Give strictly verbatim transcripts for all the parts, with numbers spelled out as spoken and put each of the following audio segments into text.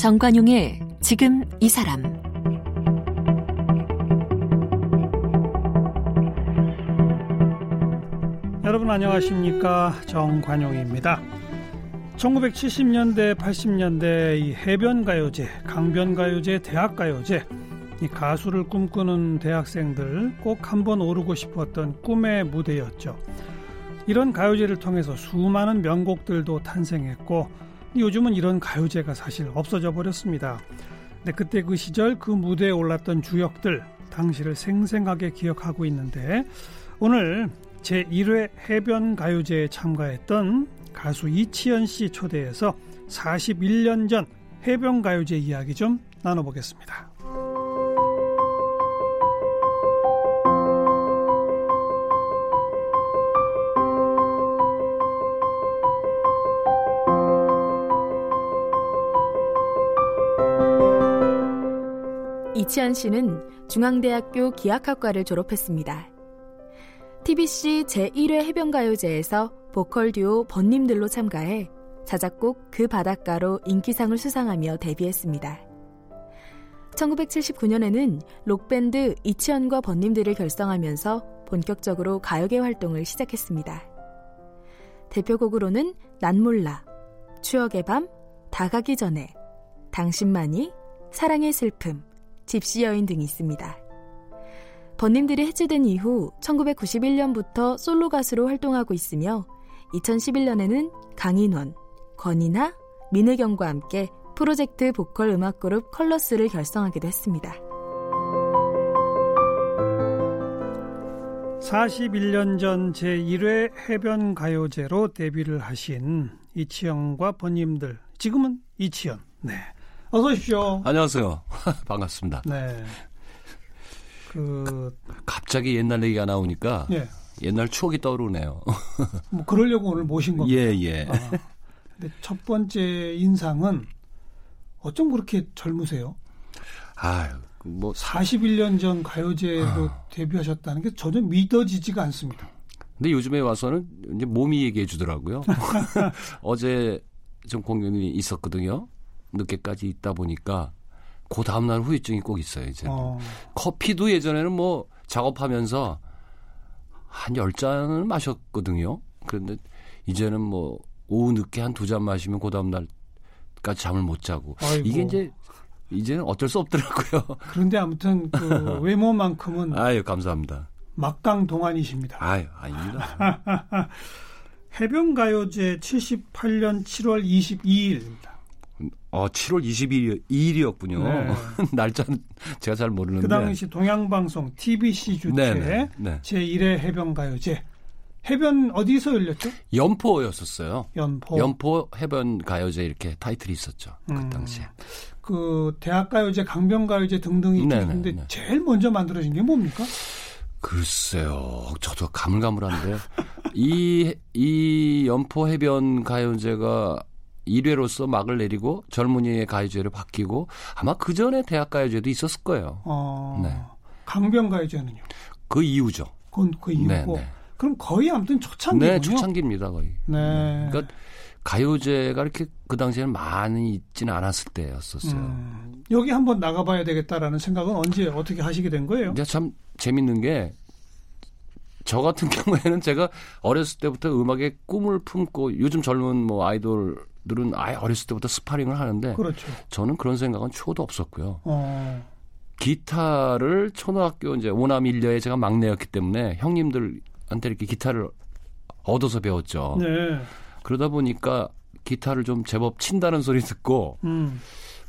정관용의 지금 이 사람. 여러분 안녕하십니까? 정관용입니다. 천구백칠십 년대, 팔십 년대 이 해변가요제, 강변가요제, 대학가요제, 이 가수를 꿈꾸는 대학생들 꼭 한번 오르고 싶었던 꿈의 무대였죠. 이런 가요제를 통해서 수많은 명곡들도 탄생했고 요즘은 이런 가요제가 사실 없어져 버렸습니다. 근데 그때 그 시절 그 무대에 올랐던 주역들, 당시를 생생하게 기억하고 있는데 오늘 제일 회 해변 가요제에 참가했던 가수 이치현 씨 초대해서 사십일 년 전 해변 가요제 이야기 좀 나눠보겠습니다. 이치현 씨는 중앙대학교 기악학과를 졸업했습니다. 티비씨 제일 회 해변가요제에서 보컬 듀오 번님들로 참가해 자작곡 그 바닷가로 인기상을 수상하며 데뷔했습니다. 천구백칠십구 년에는 록밴드 이치현과 번님들을 결성하면서 본격적으로 가요계 활동을 시작했습니다. 대표곡으로는 난 몰라, 추억의 밤, 다 가기 전에, 당신만이, 사랑의 슬픔, 집시 여인 등이 있습니다. 번님들이 해체된 이후 천구백구십일 년부터 솔로 가수로 활동하고 있으며 이천십일 년에는 강인원, 권인하, 민혜경과 함께 프로젝트 보컬 음악그룹 컬러스를 결성하기도 했습니다. 사십일 년 전 제일 회 해변 가요제로 데뷔를 하신 이치현과 번님들, 지금은 이치현. 네, 어서 오십시오. 안녕하세요. 반갑습니다. 네. 그 갑자기 옛날 얘기가 나오니까 예. 옛날 추억이 떠오르네요. 뭐 그러려고 오늘 모신 겁니다. 예, 예. 아, 근데 첫 번째 인상은 어쩜 그렇게 젊으세요? 아, 뭐 사십일 년 전 가요제로 아. 데뷔하셨다는 게 전혀 믿어지지가 않습니다. 근데 요즘에 와서는 이제 몸이 얘기해 주더라고요. 어제 좀 공연이 있었거든요. 늦게까지 있다 보니까 그 다음날 후유증이 꼭 있어요. 이제 어. 커피도 예전에는 뭐 작업하면서 한 열 잔을 마셨거든요. 그런데 이제는 뭐 오후 늦게 한 두 잔 마시면 그 다음날까지 잠을 못 자고. 아이고. 이게 이제 이제는 어쩔 수 없더라고요. 그런데 아무튼 그 외모만큼은 아유 감사합니다. 막강 동안이십니다. 아유 아닙니다. 해변가요제 칠십팔 년 칠월 이십이 일입니다. 어, 칠월 이십이일이었군요. 네. 날짜는 제가 잘 모르는데. 그 당시 동양방송 티비씨 주최 네, 네. 제일 회 해변가요제. 해변 어디서 열렸죠? 연포였었어요. 연포. 연포 해변가요제 이렇게 타이틀이 있었죠. 그 음, 당시에. 그 대학가요제, 강변가요제 등등이 있는데 네, 네. 제일 먼저 만들어진 게 뭡니까? 글쎄요. 저도 가물가물한데. 이, 이 연포 해변가요제가 일 회로서 막을 내리고 젊은이의 가요제로 바뀌고 아마 그 전에 대학 가요제도 있었을 거예요. 어, 네. 강변 가요제는요? 그 이후죠. 그건 그 이후고. 네네. 그럼 거의 아무튼 초창기군요. 네, 초창기입니다 거의. 네. 그러니까 가요제가 이렇게 그 당시에는 많이 있지는 않았을 때였었어요. 음, 여기 한번 나가봐야 되겠다라는 생각은 언제 어떻게 하시게 된 거예요? 참 재밌는 게 저 같은 경우에는 제가 어렸을 때부터 음악에 꿈을 품고 요즘 젊은 뭐 아이돌 들은 아예 어렸을 때부터 스파링을 하는데 그렇죠. 저는 그런 생각은 초도 없었고요. 어. 기타를 초등학교 이제 오남 일녀에 제가 막내였기 때문에 형님들한테 이렇게 기타를 얻어서 배웠죠. 네. 그러다 보니까 기타를 좀 제법 친다는 소리 듣고 음.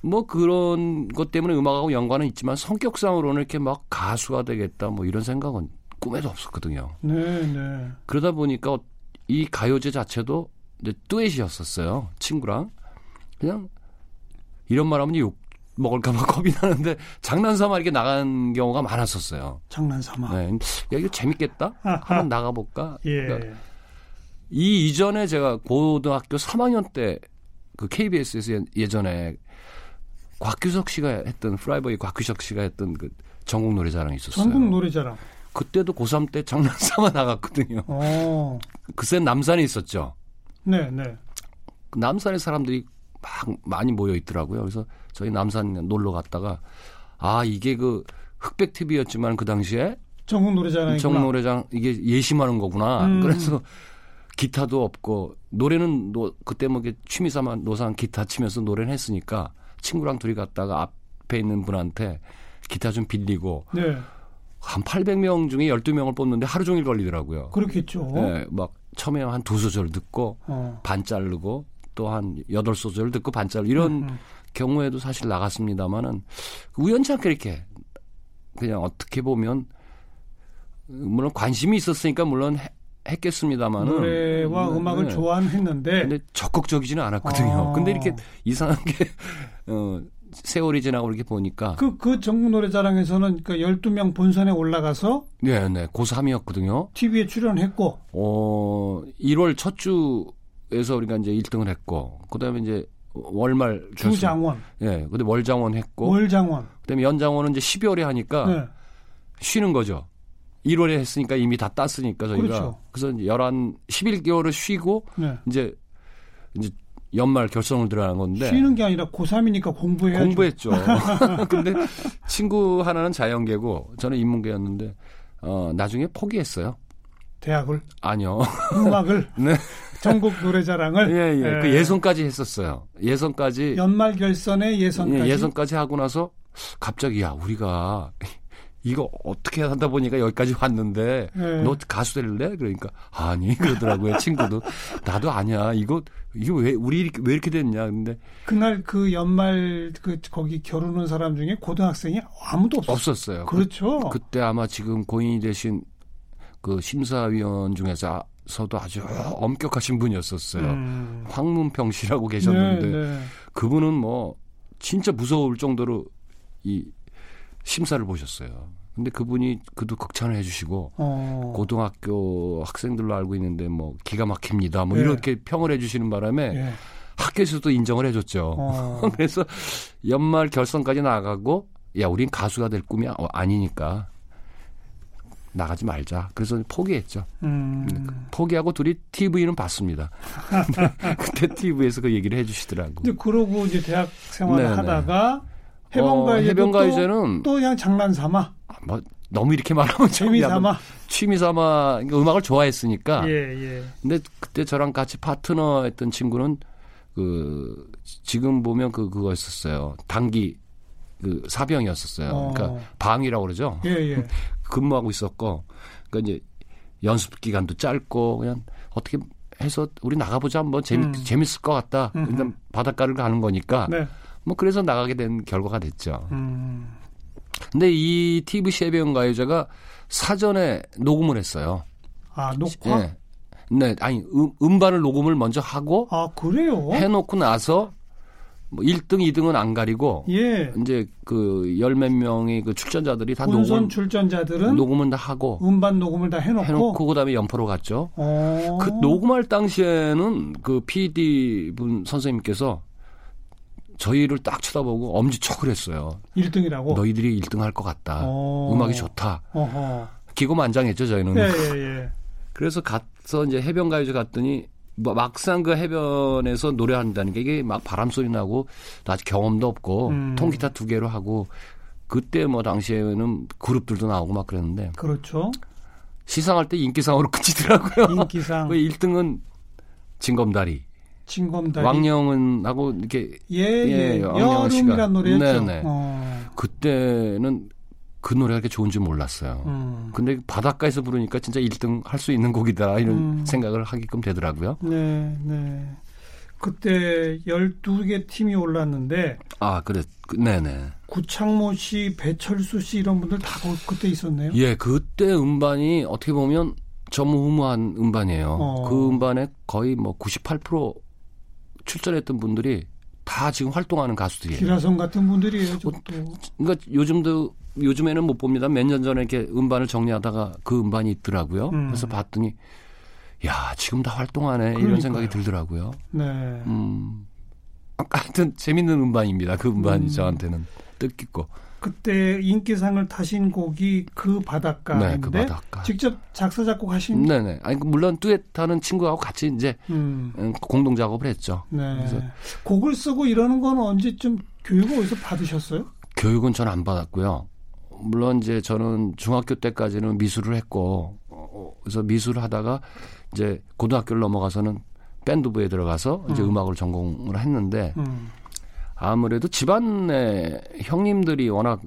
뭐 그런 것 때문에 음악하고 연관은 있지만 성격상으로는 이렇게 막 가수가 되겠다 뭐 이런 생각은 꿈에도 없었거든요. 네, 네. 그러다 보니까 이 가요제 자체도 근데 듀엣이었었어요. 친구랑. 그냥 이런 말하면 욕 먹을까 봐 겁이 나는데 장난삼아 이렇게 나간 경우가 많았었어요. 장난삼아. 네. 야 이거 재밌겠다. 아하. 한번 나가볼까. 예. 그러니까 이 이전에 제가 고등학교 삼 학년 때 그 케이비에스에서 예전에 곽규석 씨가 했던 프라이버의 곽규석 씨가 했던 그 전국 노래자랑이 있었어요. 전국 노래자랑. 그때도 고삼 때 장난삼아 나갔거든요. 오. 그새 남산에 있었죠. 네, 네. 남산의 사람들이 막 많이 모여 있더라고요. 그래서 저희 남산 놀러 갔다가 아 이게 그 흑백 티비였지만 그 당시에 전국 노래장이구나. 전국 노래장 이게 예심하는 거구나. 음. 그래서 기타도 없고 노래는 노, 그때 뭐 취미삼아 노상 기타 치면서 노래를 했으니까 친구랑 둘이 갔다가 앞에 있는 분한테 기타 좀 빌리고 네. 한 팔백 명 중에 열두 명을 뽑는데 하루 종일 걸리더라고요. 그렇겠죠. 네, 막 처음에 한 두 소절 듣고 어. 반 자르고 또 한 여덟 소절 듣고 반 자르고 이런 음. 경우에도 사실 나갔습니다만은 우연치 않게 이렇게 그냥 어떻게 보면 물론 관심이 있었으니까 물론 해, 했겠습니다만은 노래와 네, 음악을 네. 좋아는 했는데 근데 적극적이지는 않았거든요. 아. 근데 이렇게 이상하게 어, 세월이 지나고 이렇게 보니까 그, 그 전국노래자랑에서는 그러니까 열두 명 본선에 올라가서 네네 네, 고삼이었거든요. 티비에 출연했고 어, 일월 첫 주에서 우리가 이제 일 등을 했고 그다음에 이제 월말 주장원 예 네, 근데 월장원 했고 월장원 그다음에 연장원은 이제 십이월에 하니까 네. 쉬는 거죠. 일월에 했으니까 이미 다 땄으니까 저희가 그렇죠. 그래서 이제 십일 개월을 쉬고 네. 이제 이제 연말 결성을 들어간 건데 쉬는 게 아니라 고삼이니까 공부해야죠. 공부했죠. 근데 친구 하나는 자연계고 저는 인문계였는데 어, 나중에 포기했어요. 대학을? 아니요. 음악을? 네. 전국 노래자랑을? 예, 예. 예. 그 예선까지 했었어요. 예선까지. 연말 결선에 예선까지? 예, 예선까지 하고 나서 갑자기 야 우리가 이거 어떻게 하다 보니까 여기까지 왔는데 네. 너 가수 될래? 그러니까 아니 그러더라고요. 친구도 나도 아니야. 이거 이거 왜 우리 이렇게, 왜 이렇게 됐냐. 근데 그날 그 연말 그 거기 결혼 온 사람 중에 고등학생이 아무도 없었어요. 없었어요. 그렇죠. 그, 그때 아마 지금 고인이 되신 그 심사위원 중에서 서도 아주 엄격하신 분이었었어요. 음. 황문평 씨라고 계셨는데 네, 네. 그분은 뭐 진짜 무서울 정도로 이 심사를 보셨어요. 근데 그분이 그도 극찬을 해주시고 어. 고등학교 학생들로 알고 있는데 뭐 기가 막힙니다. 뭐 예. 이렇게 평을 해주시는 바람에 예. 학교에서도 인정을 해줬죠. 어. 그래서 연말 결선까지 나가고 야 우린 가수가 될 꿈이 아니니까 나가지 말자. 그래서 포기했죠. 음. 포기하고 둘이 티비는 봤습니다. 그때 티비에서 그 얘기를 해주시더라고요. 근데 그러고 이제 대학 생활을 네네. 하다가 해변가에 어, 해변가에서는 또, 또 그냥 장난삼아. 뭐 너무 이렇게 말하면 재미삼아. 취미삼아 음악을 좋아했으니까. 예, 예. 근데 그때 저랑 같이 파트너했던 친구는 그 지금 보면 그 그거였었어요. 단기 그 사병이었었어요. 어. 그러니까 방위라고 그러죠. 예, 예. 근무하고 있었고, 그러니까 이제 연습 기간도 짧고 그냥 어떻게 해서 우리 나가보자 한번 재밌 음. 재밌을 것 같다. 음흠. 일단 바닷가를 가는 거니까. 네. 뭐 그래서 나가게 된 결과가 됐죠. 음. 근데 이 티비씨 해변 가요제가 사전에 녹음을 했어요. 아, 녹화? 네, 네 아니 음, 음반을 녹음을 먼저 하고. 아, 그래요? 해놓고 나서 뭐 일 등, 이 등은 안 가리고. 예. 이제 그 열 몇 명의 그 출전자들이 다 본선 녹음. 출전자들은 녹음은 다 하고. 음반 녹음을 다 해놓고. 해놓고 그다음에 연포로 갔죠. 오. 그 녹음할 당시에는 그 피디 분 선생님께서. 저희를 딱 쳐다보고 엄지척을 했어요. 일 등이라고? 너희들이 일 등 할 것 같다. 오. 음악이 좋다. 어허. 기고만장했죠, 저희는. 예, 예, 예. 그래서 가서 이제 해변가요제 갔더니 막상 그 해변에서 노래한다는 게 이게 막 바람소리 나고 아직 경험도 없고 음. 통기타 두 개로 하고 그때 뭐 당시에는 그룹들도 나오고 막 그랬는데 그렇죠. 시상할 때 인기상으로 그치더라고요. 인기상. 일 등은 진검다리. 진검다리. 왕영은하고 이렇게 예, 예, 예 여름이란 노래였죠. 네네. 어. 그때는 그 노래가 이렇게 좋은지 몰랐어요. 음. 근데 바닷가에서 부르니까 진짜 일 등 할 수 있는 곡이다 이런 음. 생각을 하게끔 되더라고요. 네, 네. 그때 열두 개 팀이 올랐는데 아, 그래. 네네. 구창모 씨, 배철수 씨 이런 분들 다 그때 있었네요. 예, 그때 음반이 어떻게 보면 전무후무한 음반이에요. 어. 그 음반에 거의 뭐 구십팔 퍼센트 출전했던 분들이 다 지금 활동하는 가수들이에요. 기라성 같은 분들이에요. 어, 그러니까 요즘도 요즘에는 못 봅니다. 몇 년 전에 이렇게 음반을 정리하다가 그 음반이 있더라고요. 음. 그래서 봤더니 야 지금 다 활동하네 그러니까요. 이런 생각이 들더라고요. 네. 음, 하여튼 재밌는 음반입니다. 그 음반이 음. 저한테는. 뜻깊고. 그때 인기상을 타신 곡이 그 바닷가인데 네, 그 바닷가. 직접 작사 작곡하신? 네네. 아니 물론 듀엣하는 친구하고 같이 이제 음. 공동 작업을 했죠. 네. 그래서 곡을 쓰고 이러는 건 언제쯤 교육을 어디서 받으셨어요? 교육은 전 안 받았고요. 물론 이제 저는 중학교 때까지는 미술을 했고, 그래서 미술을 하다가 이제 고등학교를 넘어가서는 밴드부에 들어가서 이제 음. 음악을 전공을 했는데. 음. 아무래도 집안의 형님들이 워낙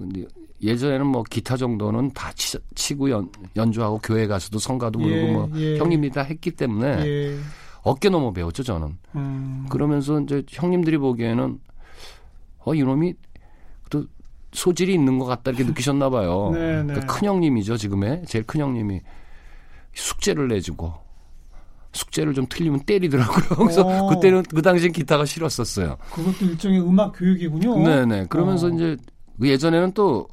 예전에는 뭐 기타 정도는 다 치, 치고 연, 연주하고 교회 가서도 성가도 부르고 예, 뭐 예. 형님이 다 했기 때문에 예. 어깨 넘어 배웠죠 저는. 음. 그러면서 이제 형님들이 보기에는 어 이놈이 또 소질이 있는 것 같다 이렇게 느끼셨나 봐요. 네, 네. 그러니까 큰 형님이죠 지금의 제일 큰 형님이 숙제를 내주고. 숙제를 좀 틀리면 때리더라고요. 그래서 오. 그때는 그 당시엔 기타가 싫었었어요. 그것도 일종의 음악 교육이군요. 네네. 그러면서 어. 이제 예전에는 또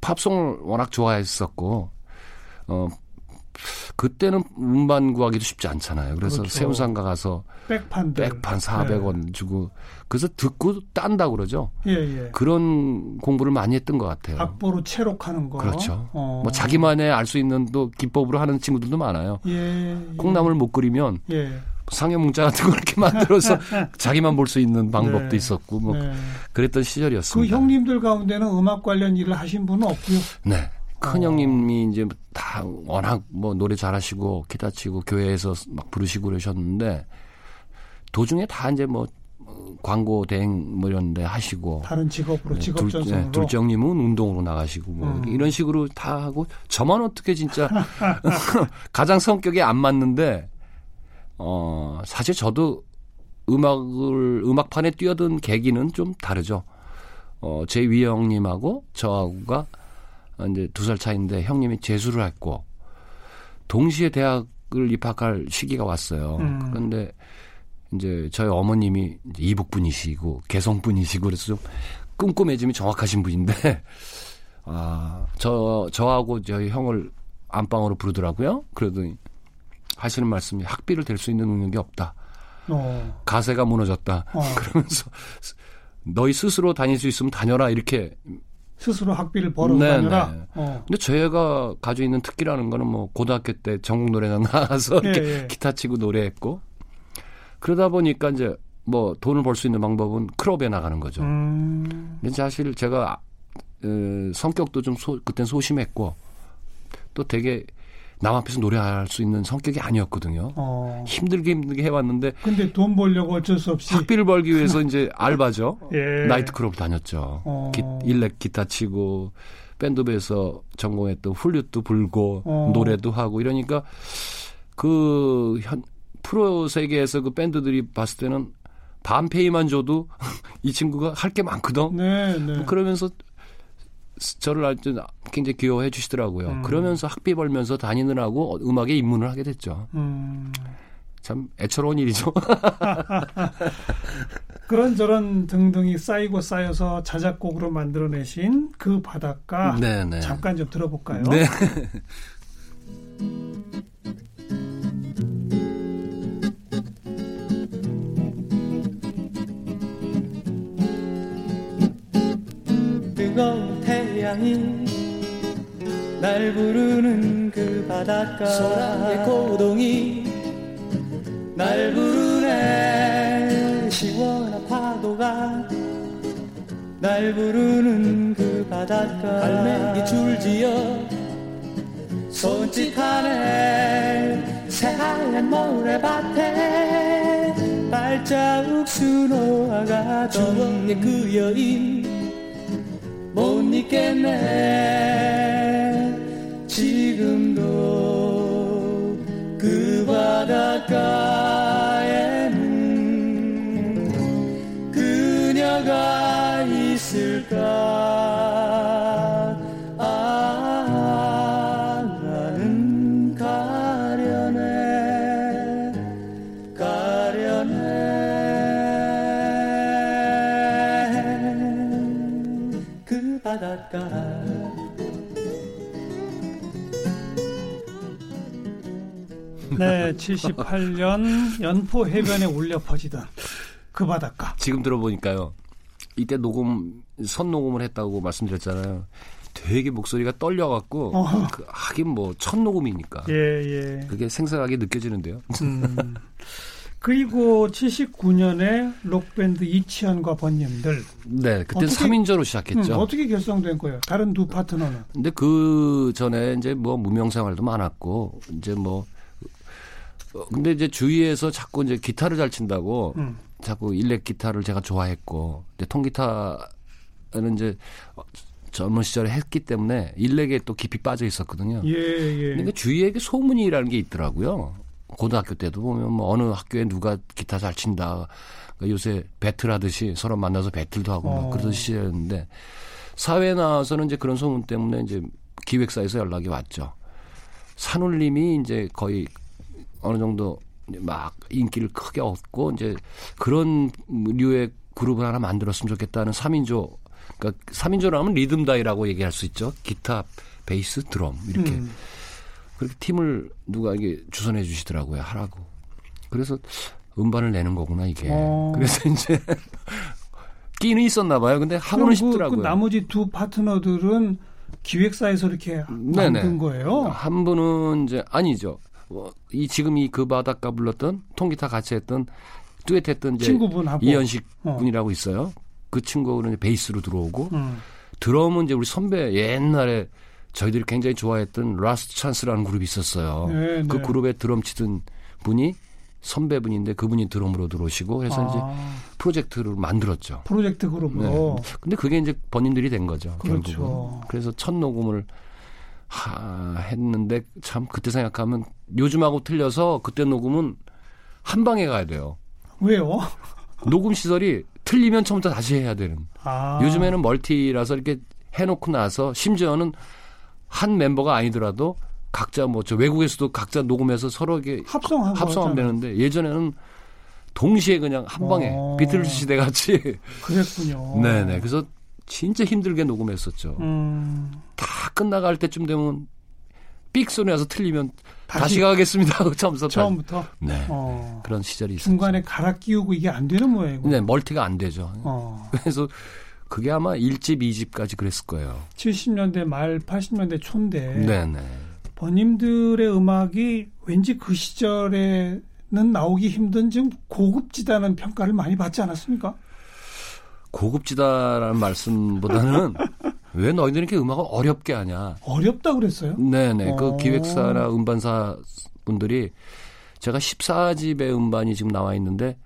팝송을 워낙 좋아했었고, 어 그때는 음반 구하기도 쉽지 않잖아요. 그래서 그렇죠. 세운상가 가서 백판들. 백판 사백 원 네. 주고 그래서 듣고 딴다 그러죠. 예예. 예. 그런 공부를 많이 했던 것 같아요. 악보로 채록하는 거. 그렇죠. 어. 뭐 자기만의 알 수 있는 또 기법으로 하는 친구들도 많아요. 예, 예. 콩나물 못 그리면 예. 상여문자 같은 걸 이렇게 만들어서 자기만 볼 수 있는 방법도 네. 있었고 뭐 네. 그랬던 시절이었습니다. 그 형님들 가운데는 음악 관련 일을 하신 분은 없고요. 네. 큰 형님이 이제 다 워낙 뭐 노래 잘하시고 기타 치고 교회에서 막 부르시고 그러셨는데 도중에 다 이제 뭐 광고 대행 뭐 이런 데 하시고 다른 직업으로 직업 전선으로 네, 둘째 형님은 운동으로 나가시고 뭐 음. 이런 식으로 다 하고 저만 어떻게 진짜 가장 성격에 안 맞는데 어 사실 저도 음악을 음악판에 뛰어든 계기는 좀 다르죠. 어 제 위 형님하고 저하고가 이제 두 살 차이인데 형님이 재수를 했고 동시에 대학을 입학할 시기가 왔어요. 음. 그런데 이제 저희 어머님이 이제 이북 분이시고 개성 분이시고 그래서 좀 꼼꼼해짐이 정확하신 분인데 아, 저 저하고 저희 형을 안방으로 부르더라고요. 그러더니 하시는 말씀이 학비를 댈 수 있는 능력이 없다. 어. 가세가 무너졌다. 어. 그러면서 너희 스스로 다닐 수 있으면 다녀라 이렇게. 스스로 학비를 벌어다니라. 어. 근데 제가 가지고 있는 특기라는 거는 뭐 고등학교 때 전국 노래장 나가서 예, 이렇게 예. 기타 치고 노래했고 그러다 보니까 이제 뭐 돈을 벌 수 있는 방법은 클럽에 나가는 거죠. 음. 근데 사실 제가 에, 성격도 좀 소, 그땐 소심했고 또 되게 남 앞에서 노래할 수 있는 성격이 아니었거든요. 어. 힘들게 힘들게 해왔는데. 근데 돈 벌려고 어쩔 수 없이. 학비를 벌기 위해서 이제 알바죠. 예. 나이트클럽 다녔죠. 어. 기, 일렉 기타 치고 밴드부에서 전공했던 훌륭도 불고 어. 노래도 하고 이러니까 그 현, 프로 세계에서 그 밴드들이 봤을 때는 반페이만 줘도 이 친구가 할 게 많거든. 네, 네. 그러면서 저를 알때 굉장히 귀여워해 주시더라고요. 음. 그러면서 학비 벌면서 다니느라고 음악에 입문을 하게 됐죠. 음. 참 애처로운 일이죠. 그런저런 등등이 쌓이고 쌓여서 자작곡으로 만들어내신 그 바닷가 네네. 잠깐 좀 들어볼까요? 네. 뜨거운 태양이 날 부르는 그 바닷가 소란의 고동이 날 부르네 시원한 파도가 날 부르는 그 바닷가 갈매기 줄지어 손짓하네 새하얀 모래밭에 발자국 수놓아가 추억의 그 여인 못 잊겠네 지금도 그 바닷가에는 그녀가 있을까 아 나는 가려네 가려네 바닷가 네, 칠십팔 년 연포 해변에 울려 퍼지던 그 바닷가 지금 들어보니까요 이때 녹음 선 녹음을 했다고 말씀드렸잖아요. 되게 목소리가 떨려갖고 어. 그, 하긴 뭐 첫 녹음이니까 예, 예. 그게 생생하게 느껴지는데요. 음. 그리고 칠십구 년에 록밴드 이치현과 번님들. 네, 그때 삼 인조로 시작했죠. 음, 어떻게 결성된 거예요? 다른 두 파트너는? 근데 그 전에 이제 뭐 무명 생활도 많았고 이제 뭐 근데 이제 주위에서 자꾸 이제 기타를 잘 친다고 음. 자꾸 일렉 기타를 제가 좋아했고 이제 통기타는 이제 젊은 시절에 했기 때문에 일렉에 또 깊이 빠져 있었거든요. 예, 예. 그러니까 주위에 소문이라는 게 있더라고요. 고등학교 때도 보면 뭐 어느 학교에 누가 기타 잘 친다. 그러니까 요새 배틀하듯이 서로 만나서 배틀도 하고 막 그러던 시절이었는데 사회에 나와서는 이제 그런 소문 때문에 이제 기획사에서 연락이 왔죠. 산울림이 이제 거의 어느 정도 막 인기를 크게 얻고 이제 그런 류의 그룹을 하나 만들었으면 좋겠다는 삼 인조. 그러니까 삼 인조라면 리듬다이라고 얘기할 수 있죠. 기타, 베이스, 드럼 이렇게. 음. 그렇게 팀을 누가 이게 주선해 주시더라고요. 하라고. 그래서 음반을 내는 거구나 이게. 어. 그래서 이제 끼는 있었나 봐요. 근데 하고는 싶더라고요. 그, 그 나머지 두 파트너들은 기획사에서 이렇게 네네. 만든 거예요? 한 분은 이제 아니죠. 뭐, 이 지금 이 그 바닷가 불렀던 통기타 같이 했던 듀엣했던 이제 친구분하고. 이현식 어. 분이라고 있어요. 그 친구는 베이스로 들어오고 음. 드럼은 이제 우리 선배 옛날에 저희들이 굉장히 좋아했던 라스트 찬스라는 그룹이 있었어요. 네, 그 네. 그룹에 드럼 치던 분이 선배분인데 그분이 드럼으로 들어오시고 해서 아. 이제 프로젝트를 만들었죠. 프로젝트 그룹으로. 네. 근데 그게 이제 번님들이 된 거죠. 그렇죠. 결국은. 그래서 첫 녹음을 하, 했는데 참 그때 생각하면 요즘하고 틀려서 그때 녹음은 한 방에 가야 돼요. 왜요? 녹음 시설이 틀리면 처음부터 다시 해야 되는. 아. 요즘에는 멀티라서 이렇게 해놓고 나서 심지어는 한 멤버가 아니더라도 각자 뭐 저 외국에서도 각자 녹음해서 서로 이게 합성하고 합성하면 되는데 예전에는 동시에 그냥 한 방에 어. 비틀즈 시대 같이 그랬군요. 네네. 그래서 진짜 힘들게 녹음했었죠. 음. 다 끝나갈 때쯤 되면 삑 소리 나서 틀리면 다시, 다시 가겠습니다. 처음부터. 처음부터. 네. 어. 그런 시절이 있었죠. 중간에 갈아 끼우고 이게 안 되는 모양이고. 네, 멀티가 안 되죠. 어. 그래서. 그게 아마 일 집, 이 집까지 그랬을 거예요. 칠십 년대 말, 팔십 년대 초인데 네네. 번님들의 음악이 왠지 그 시절에는 나오기 힘든 좀 고급지다는 평가를 많이 받지 않았습니까? 고급지다라는 말씀보다는 왜 너희들이 이렇게 음악을 어렵게 하냐. 어렵다 그랬어요? 네네. 어. 그 기획사나 음반사 분들이 제가 십사 집의 음반이 지금 나와 있는데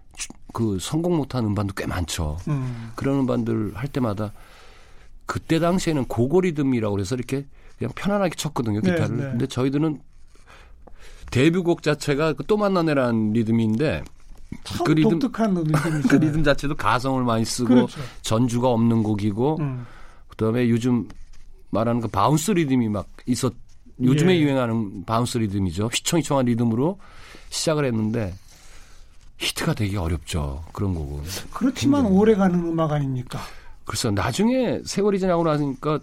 그 성공 못한 음반도 꽤 많죠. 음. 그런 음반들 할 때마다 그때 당시에는 고고리듬이라고 해서 이렇게 그냥 편안하게 쳤거든요. 기타를. 네, 네. 근데 저희들은 데뷔곡 자체가 또 만나네라는 리듬인데 참 그 리듬, 독특한 리듬이잖아요. 그 리듬 자체도 가성을 많이 쓰고 그렇죠. 전주가 없는 곡이고 음. 그다음에 요즘 말하는 그 바운스 리듬이 막 있었 요즘에 예. 유행하는 바운스 리듬이죠. 휘청휘청한 리듬으로 시작을 했는데 히트가 되기 어렵죠. 그런 거고. 그렇지만 굉장히. 오래가는 음악 아닙니까? 글쎄 나중에 세월이 지나고 나니까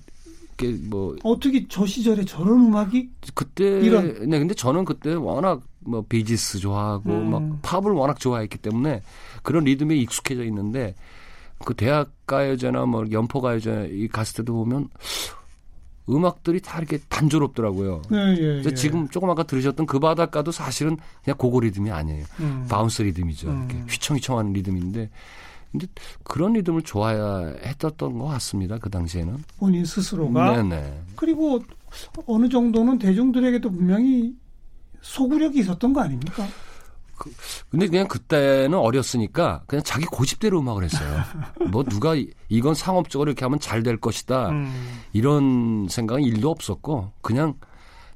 이게 뭐 어떻게 저 시절에 저런 음악이? 그때 이런. 네, 근데 저는 그때 워낙 뭐 비지스 좋아하고 음. 막 팝을 워낙 좋아했기 때문에 그런 리듬에 익숙해져 있는데 그 대학 가요제나 뭐 연포 가요제 갔을 때도 보면 음악들이 다 이렇게 단조롭더라고요. 예, 예, 그래서 예. 지금 조금 아까 들으셨던 그 바닷가도 사실은 그냥 고고 리듬이 아니에요. 음. 바운스 리듬이죠. 음. 이렇게 휘청휘청하는 리듬인데 근데 그런 리듬을 좋아했던 것 같습니다. 그 당시에는. 본인 스스로가. 네네. 그리고 어느 정도는 대중들에게도 분명히 소구력이 있었던 거 아닙니까? 그, 근데 그냥 그때는 어렸으니까 그냥 자기 고집대로 음악을 했어요. 뭐 누가 이건 상업적으로 이렇게 하면 잘 될 것이다. 음. 이런 생각은 일도 없었고 그냥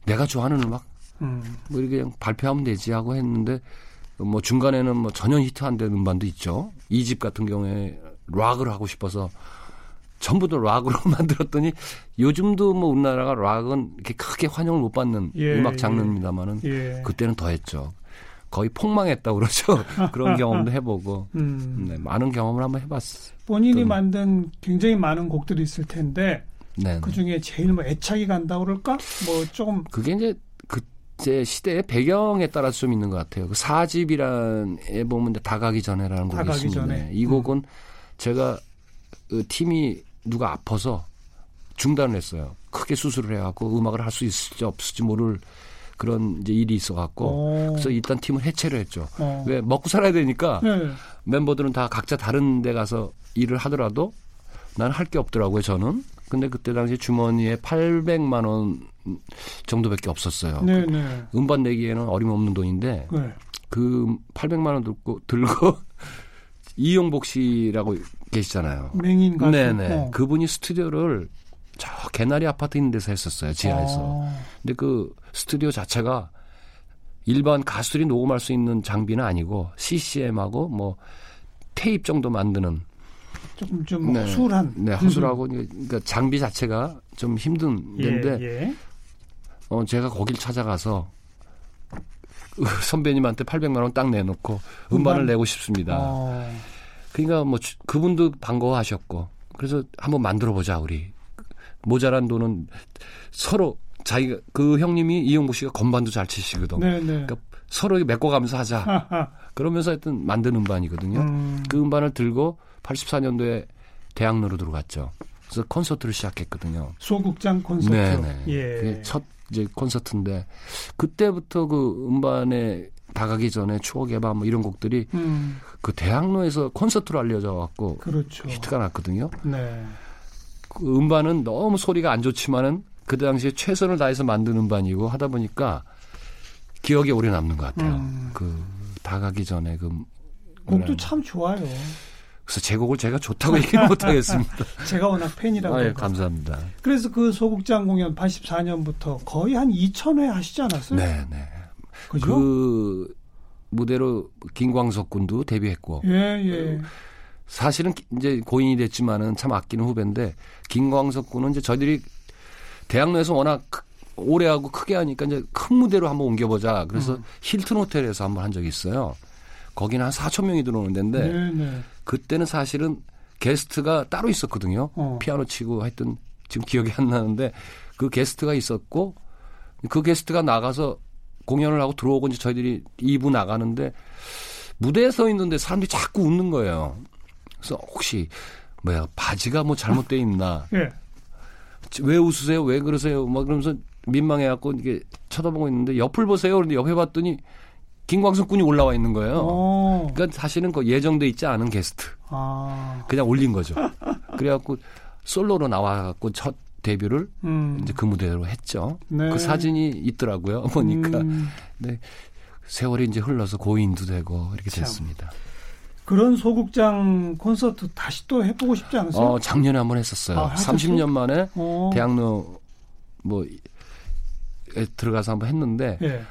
내가 좋아하는 음악 음. 뭐 이렇게 그냥 발표하면 되지 하고 했는데 뭐 중간에는 뭐 전혀 히트 안 되는 음반도 있죠. 이 집 같은 경우에 락을 하고 싶어서 전부 다 락으로 만들었더니 요즘도 뭐 우리나라가 락은 이렇게 크게 환영을 못 받는 예, 음악 장르입니다만은 예. 그때는 더 했죠. 거의 폭망했다고 그러죠. 그런 경험도 해보고 음. 네, 많은 경험을 한번 해봤어요. 본인이 또. 만든 굉장히 많은 곡들이 있을 텐데 네네. 그중에 제일 뭐 애착이 간다고 그럴까? 뭐 조금 그게 이제 그때 시대의 배경에 따라서 좀 있는 것 같아요. 그 사 집이란 앨범인데 다가기 전에라는 곡이 있습니다. 전에. 이 곡은 음. 제가 팀이 누가 아파서 중단을 했어요. 크게 수술을 해갖고 음악을 할 수 있을지 없을지 모를 그런 이제 일이 있어갖고 오. 그래서 일단 팀을 해체를 했죠. 오. 왜 먹고 살아야 되니까 네. 멤버들은 다 각자 다른 데 가서 일을 하더라도 난 할 게 없더라고요, 저는. 근데 그때 당시 주머니에 팔백만 원 정도밖에 없었어요. 네, 네. 음반 내기에는 어림없는 돈인데 네. 그 팔백만 원 들고, 들고 이용복 씨라고 계시잖아요. 맹인 가수. 네네. 어. 그분이 스튜디오를 저 개나리 아파트 있는 데서 했었어요. 지하에서. 아. 근데 그 스튜디오 자체가 일반 가수들이 녹음할 수 있는 장비는 아니고 씨씨엠하고 뭐 테이프 정도 만드는 조금 좀 허술한. 네, 네 허술하고 음. 그러니까 장비 자체가 좀 힘든 데인데 예, 예. 어, 제가 거길 찾아가서 선배님한테 팔백만 원 딱 내놓고 음반을 음반? 내고 싶습니다. 아. 그러니까 뭐 주, 그분도 반가워하셨고 그래서 한번 만들어보자 우리. 모자란 돈은 서로 자기가 그 형님이 이용구 씨가 건반도 잘 치시거든. 네네. 그러니까 서로 메꿔가면서 하자. 아하. 그러면서 하여튼 만든 음반이거든요. 음. 그 음반을 들고 팔십사 년도에 대학로로 들어갔죠. 그래서 콘서트를 시작했거든요. 소극장 콘서트. 네네. 예. 그게 첫 이제 콘서트인데 그때부터 그 음반에 다가기 전에 추억의 밤 뭐 이런 곡들이 음. 그 대학로에서 콘서트로 알려져 갖고 그렇죠. 히트가 났거든요. 네. 그 음반은 너무 소리가 안 좋지만은 그때 당시에 최선을 다해서 만든 음반이고 하다 보니까 기억에 오래 남는 것 같아요. 음. 그 다가기 전에 그 곡도 참 좋아요. 그래서 제 곡을 제가 좋다고 얘기는 못하겠습니다. 제가 워낙 팬이라고. 아, 예, 감사합니다. 그래서 그 소극장 공연 팔십사 년부터 거의 한 이천 회 하시지 않았어요? 네, 네. 그죠? 그 무대로 김광석 군도 데뷔했고. 예, 예. 사실은 이제 고인이 됐지만은 참 아끼는 후배인데 김광석 군은 이제 저희들이 대학로에서 워낙 오래 하고 크게 하니까 이제 큰 무대로 한번 옮겨보자. 그래서 음. 힐튼 호텔에서 한번 한 적이 있어요. 거기는 한 사천 명이 들어오는 데인데 네네. 그때는 사실은 게스트가 따로 있었거든요. 어. 피아노 치고 하여튼 지금 기억이 안 나는데 그 게스트가 있었고 그 게스트가 나가서 공연을 하고 들어오고 이제 저희들이 이 부 나가는데 무대에 서 있는데 사람들이 자꾸 웃는 거예요. 그래서 혹시 뭐야 바지가 뭐 잘못돼 있나? 예. 왜 웃으세요? 왜 그러세요? 막 그러면서 민망해갖고 이게 쳐다보고 있는데 옆을 보세요. 그런데 옆에 봤더니 김광석 군이 올라와 있는 거예요. 오. 그러니까 사실은 그 예정돼 있지 않은 게스트. 아. 그냥 올린 거죠. 그래갖고 솔로로 나와갖고 첫 데뷔를 음. 이제 그 무대로 했죠. 네. 그 사진이 있더라고요. 보니까 음. 네. 세월이 이제 흘러서 고인도 되고 이렇게 참. 됐습니다. 그런 소극장 콘서트 다시 또 해보고 싶지 않으세요? 어, 작년에 한번 했었어요. 아, 삼십 년 만에 어. 대학로 뭐 들어가서 한번 했는데 예.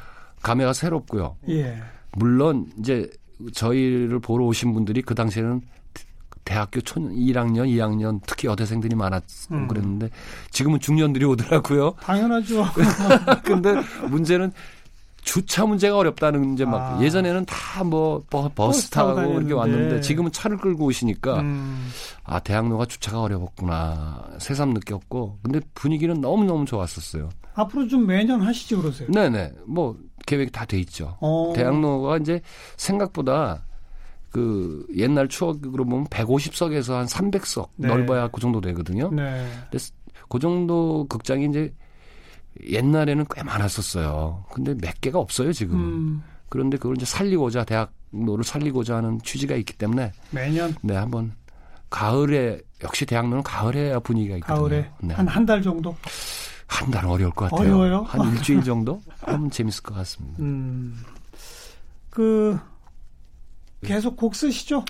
감회가 새롭고요. 예. 물론 이제 저희를 보러 오신 분들이 그 당시에는 대학교 촌 일 학년, 이 학년 특히 여대생들이 많았고 음. 그랬는데 지금은 중년들이 오더라고요. 당연하죠. 근데 문제는 주차 문제가 어렵다는 이제 막 아. 예전에는 다 뭐 버스 타고 이렇게 왔는데 지금은 차를 끌고 오시니까 음. 아 대학로가 주차가 어려웠구나 새삼 느꼈고 근데 분위기는 너무 너무 좋았었어요. 앞으로 좀 매년 하시지 그러세요? 네네 뭐 계획이 다 돼 있죠. 오. 대학로가 이제 생각보다 그 옛날 추억으로 보면 백오십 석에서 한 삼백 석 네. 넓어야 그 정도 되거든요. 네. 근데 그 정도 극장이 이제 옛날에는 꽤 많았었어요. 근데 몇 개가 없어요, 지금. 음. 그런데 그걸 이제 살리고자, 대학로를 살리고자 하는 취지가 있기 때문에. 매년? 네, 한번. 가을에, 역시 대학로는 가을에야 분위기가 있거든요. 가을에? 네. 한, 한 달 정도? 한 달 어려울 것 같아요. 어려워요? 한 일주일 정도? 하면 재밌을 것 같습니다. 음. 그, 계속 곡 쓰시죠?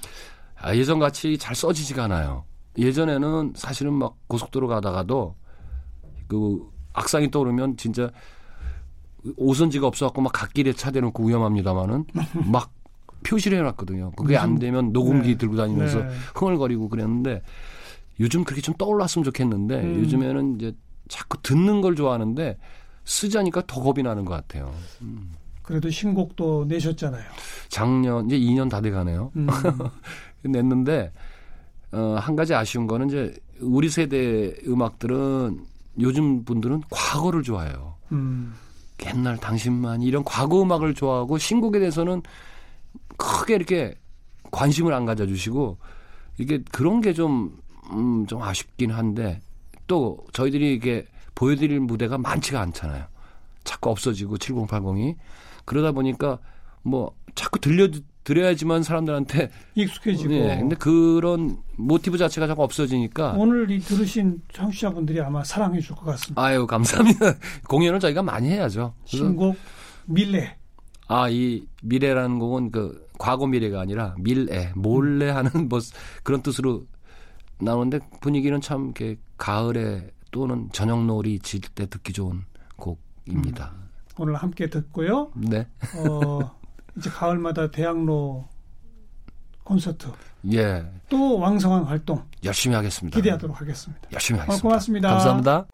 아, 예전같이 잘 써지지가 않아요. 예전에는 사실은 막 고속도로 가다가도 그, 악상이 떠오르면 진짜 오선지가 없어갖고 막 갓길에 차 대놓고 위험합니다만은 막 표시를 해놨거든요. 그게 안 되면 녹음기 네. 들고 다니면서 네. 흥얼거리고 그랬는데 요즘 그렇게 좀 떠올랐으면 좋겠는데 음. 요즘에는 이제 자꾸 듣는 걸 좋아하는데 쓰자니까 더 겁이 나는 것 같아요. 음. 그래도 신곡도 내셨잖아요. 작년 이제 이 년 다 돼가네요. 음. 냈는데 어, 한 가지 아쉬운 거는 이제 우리 세대 음악들은 요즘 분들은 과거를 좋아해요. 음. 옛날 당신만 이런 과거 음악을 좋아하고 신곡에 대해서는 크게 이렇게 관심을 안 가져주시고 이게 그런 게 좀 음, 좀 아쉽긴 한데 또 저희들이 이게 보여드릴 무대가 많지가 않잖아요. 자꾸 없어지고 칠공팔공이 그러다 보니까 뭐 자꾸 들려드려야지만 사람들한테 익숙해지고. 예, 근데 그런 모티브 자체가 자꾸 없어지니까 오늘 이 들으신 청취자분들이 아마 사랑해 줄 것 같습니다. 아유 감사합니다. 공연을 저희가 많이 해야죠. 신곡 밀레. 아, 이 미래라는 곡은 그 과거 미래가 아니라 밀레, 몰래 하는 뭐 그런 뜻으로 나오는데 분위기는 참 이렇게 가을에 또는 저녁 노을이 질 때 듣기 좋은 곡입니다. 음, 오늘 함께 듣고요. 네. 어, 이제 가을마다 대학로 콘서트. 예. 또 왕성한 활동 열심히 하겠습니다. 기대하도록 하겠습니다. 열심히 하겠습니다. 어, 고맙습니다. 감사합니다.